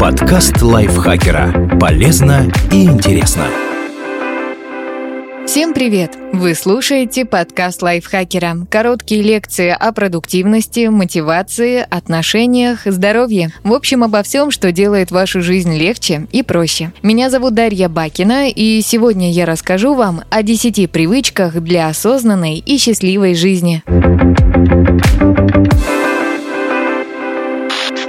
Подкаст Лайфхакера. Полезно и интересно. Всем привет! Вы слушаете подкаст Лайфхакера. Короткие лекции о продуктивности, мотивации, отношениях, здоровье. В общем, обо всем, что делает вашу жизнь легче и проще. Меня зовут Дарья Бакина, и сегодня я расскажу вам о 10 привычках для осознанной и счастливой жизни.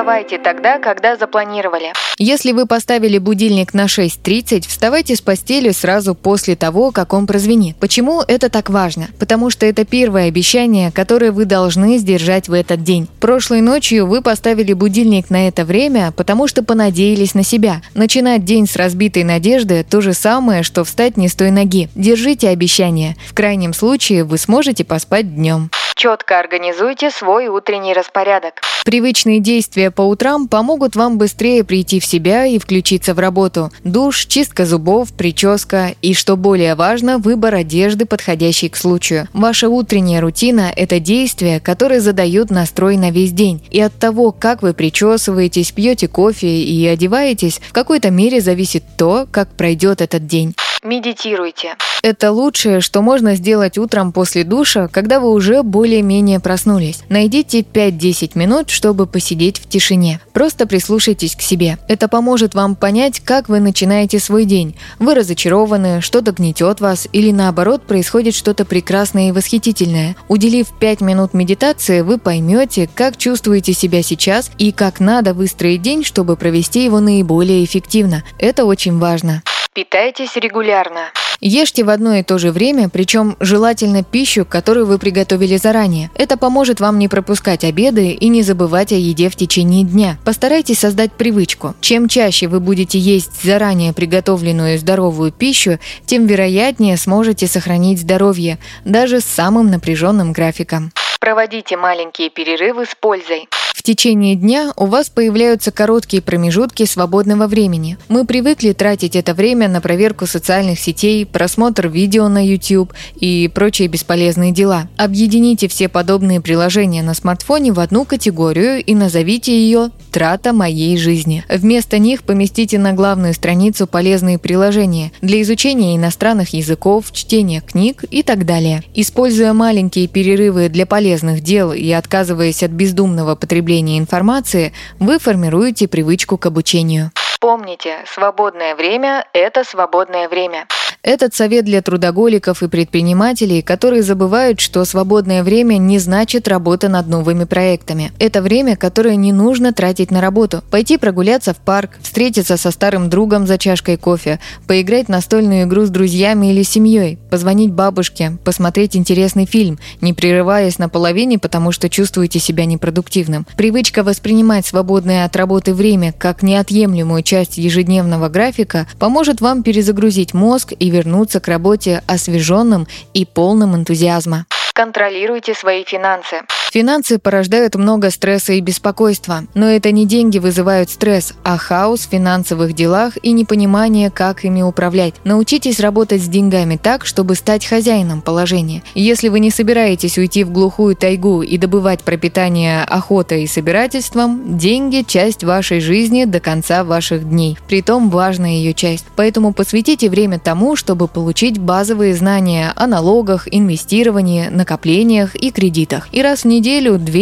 Вставайте тогда, когда запланировали. Если вы поставили будильник на 6:30, вставайте с постели сразу после того, как он прозвенит. Почему это так важно? Потому что это первое обещание, которое вы должны сдержать в этот день. Прошлой ночью вы поставили будильник на это время, потому что понадеялись на себя. Начинать день с разбитой надежды – то же самое, что встать не с той ноги. Держите обещание. В крайнем случае вы сможете поспать днем. Четко организуйте свой утренний распорядок. Привычные действия по утрам помогут вам быстрее прийти в себя и включиться в работу. Душ, чистка зубов, прическа и, что более важно, выбор одежды, подходящей к случаю. Ваша утренняя рутина – это действия, которые задают настрой на весь день. И от того, как вы причесываетесь, пьете кофе и одеваетесь, в какой-то мере зависит то, как пройдет этот день. Медитируйте. Это лучшее, что можно сделать утром после душа, когда вы уже более-менее проснулись. Найдите 5-10 минут, чтобы посидеть в тишине. Просто прислушайтесь к себе. Это поможет вам понять, как вы начинаете свой день. Вы разочарованы, что-то гнетет вас или наоборот происходит что-то прекрасное и восхитительное. Уделив 5 минут медитации, вы поймете, как чувствуете себя сейчас и как надо выстроить день, чтобы провести его наиболее эффективно. Это очень важно. Питайтесь регулярно. Ешьте в одно и то же время, причем желательно пищу, которую вы приготовили заранее. Это поможет вам не пропускать обеды и не забывать о еде в течение дня. Постарайтесь создать привычку. Чем чаще вы будете есть заранее приготовленную здоровую пищу, тем вероятнее сможете сохранить здоровье, даже с самым напряженным графиком. Проводите маленькие перерывы с пользой. В течение дня у вас появляются короткие промежутки свободного времени. Мы привыкли тратить это время на проверку социальных сетей, просмотр видео на YouTube и прочие бесполезные дела. Объедините все подобные приложения на смартфоне в одну категорию и назовите ее «Трата моей жизни». Вместо них поместите на главную страницу полезные приложения для изучения иностранных языков, чтения книг и так далее. Используя маленькие перерывы для полезных дел и отказываясь от бездумного потребления информации, вы формируете привычку к обучению. Помните, свободное время – это свободное время. Этот совет для трудоголиков и предпринимателей, которые забывают, что свободное время не значит работа над новыми проектами. Это время, которое не нужно тратить на работу. Пойти прогуляться в парк, встретиться со старым другом за чашкой кофе, поиграть в настольную игру с друзьями или семьей, позвонить бабушке, посмотреть интересный фильм, не прерываясь на половине, потому что чувствуете себя непродуктивным. Привычка воспринимать свободное от работы время как неотъемлемую часть ежедневного графика поможет вам перезагрузить мозг и вернуться к работе освеженным и полным энтузиазма. Контролируйте свои финансы. Финансы порождают много стресса и беспокойства, но это не деньги вызывают стресс, а хаос в финансовых делах и непонимание, как ими управлять. Научитесь работать с деньгами так, чтобы стать хозяином положения. Если вы не собираетесь уйти в глухую тайгу и добывать пропитание охотой и собирательством, деньги – часть вашей жизни до конца ваших дней, притом важная ее часть. Поэтому посвятите время тому, чтобы получить базовые знания о налогах, инвестировании, накоплениях и кредитах. И раз в неделю, 2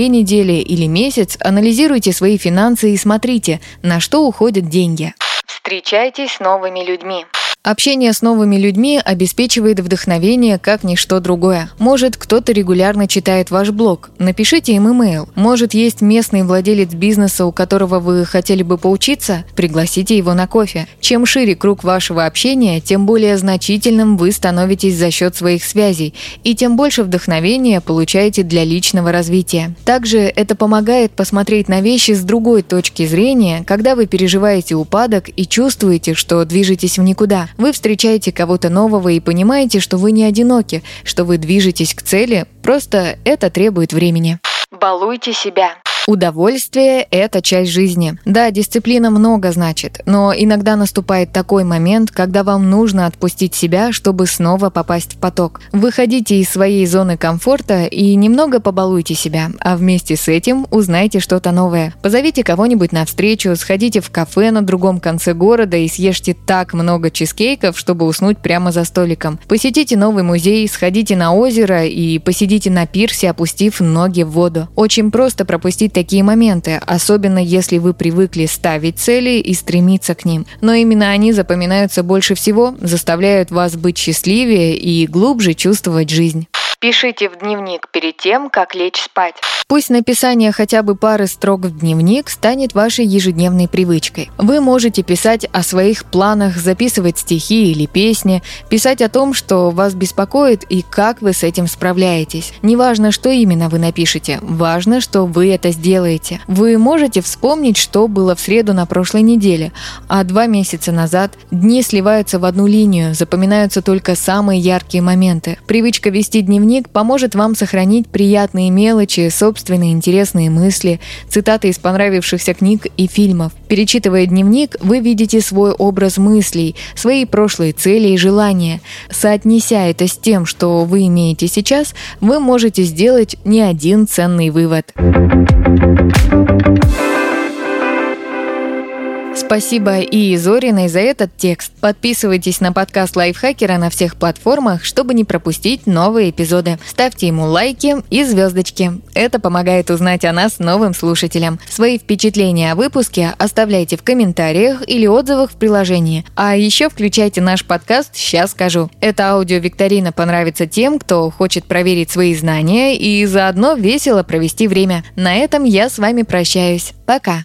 недели или месяц анализируйте свои финансы и смотрите, на что уходят деньги. Встречайтесь с новыми людьми. Общение с новыми людьми обеспечивает вдохновение, как ничто другое. Может, кто-то регулярно читает ваш блог. Напишите им имейл. Может, есть местный владелец бизнеса, у которого вы хотели бы поучиться? Пригласите его на кофе. Чем шире круг вашего общения, тем более значительным вы становитесь за счет своих связей, и тем больше вдохновения получаете для личного развития. Также это помогает посмотреть на вещи с другой точки зрения, когда вы переживаете упадок и чувствуете, что движетесь в никуда. Вы встречаете кого-то нового и понимаете, что вы не одиноки, что вы движетесь к цели, просто это требует времени. Балуйте себя. Удовольствие – это часть жизни. Да, дисциплина много значит, но иногда наступает такой момент, когда вам нужно отпустить себя, чтобы снова попасть в поток. Выходите из своей зоны комфорта и немного побалуйте себя, а вместе с этим узнайте что-то новое. Позовите кого-нибудь на встречу, сходите в кафе на другом конце города и съешьте так много чизкейков, чтобы уснуть прямо за столиком. Посетите новый музей, сходите на озеро и посидите на пирсе, опустив ноги в воду. Очень просто пропустить такие моменты, особенно если вы привыкли ставить цели и стремиться к ним. Но именно они запоминаются больше всего, заставляют вас быть счастливее и глубже чувствовать жизнь. Пишите в дневник перед тем, как лечь спать. Пусть написание хотя бы пары строк в дневник станет вашей ежедневной привычкой. Вы можете писать о своих планах, записывать стихи или песни, писать о том, что вас беспокоит и как вы с этим справляетесь. Неважно, что именно вы напишете, важно, что вы это сделаете. Вы можете вспомнить, что было в среду на прошлой неделе, а 2 месяца назад. Дни сливаются в одну линию, запоминаются только самые яркие моменты. Привычка вести дневник поможет вам сохранить приятные мелочи, собственные интересные мысли, цитаты из понравившихся книг и фильмов. Перечитывая дневник, вы видите свой образ мыслей, свои прошлые цели и желания. Соотнеся это с тем, что вы имеете сейчас, вы можете сделать не один ценный вывод. Спасибо Ии Зориной за этот текст. Подписывайтесь на подкаст Лайфхакера на всех платформах, чтобы не пропустить новые эпизоды. Ставьте ему лайки и звездочки. Это помогает узнать о нас новым слушателям. Свои впечатления о выпуске оставляйте в комментариях или отзывах в приложении. А еще включайте наш подкаст «Сейчас скажу». Эта аудиовикторина понравится тем, кто хочет проверить свои знания и заодно весело провести время. На этом я с вами прощаюсь. Пока!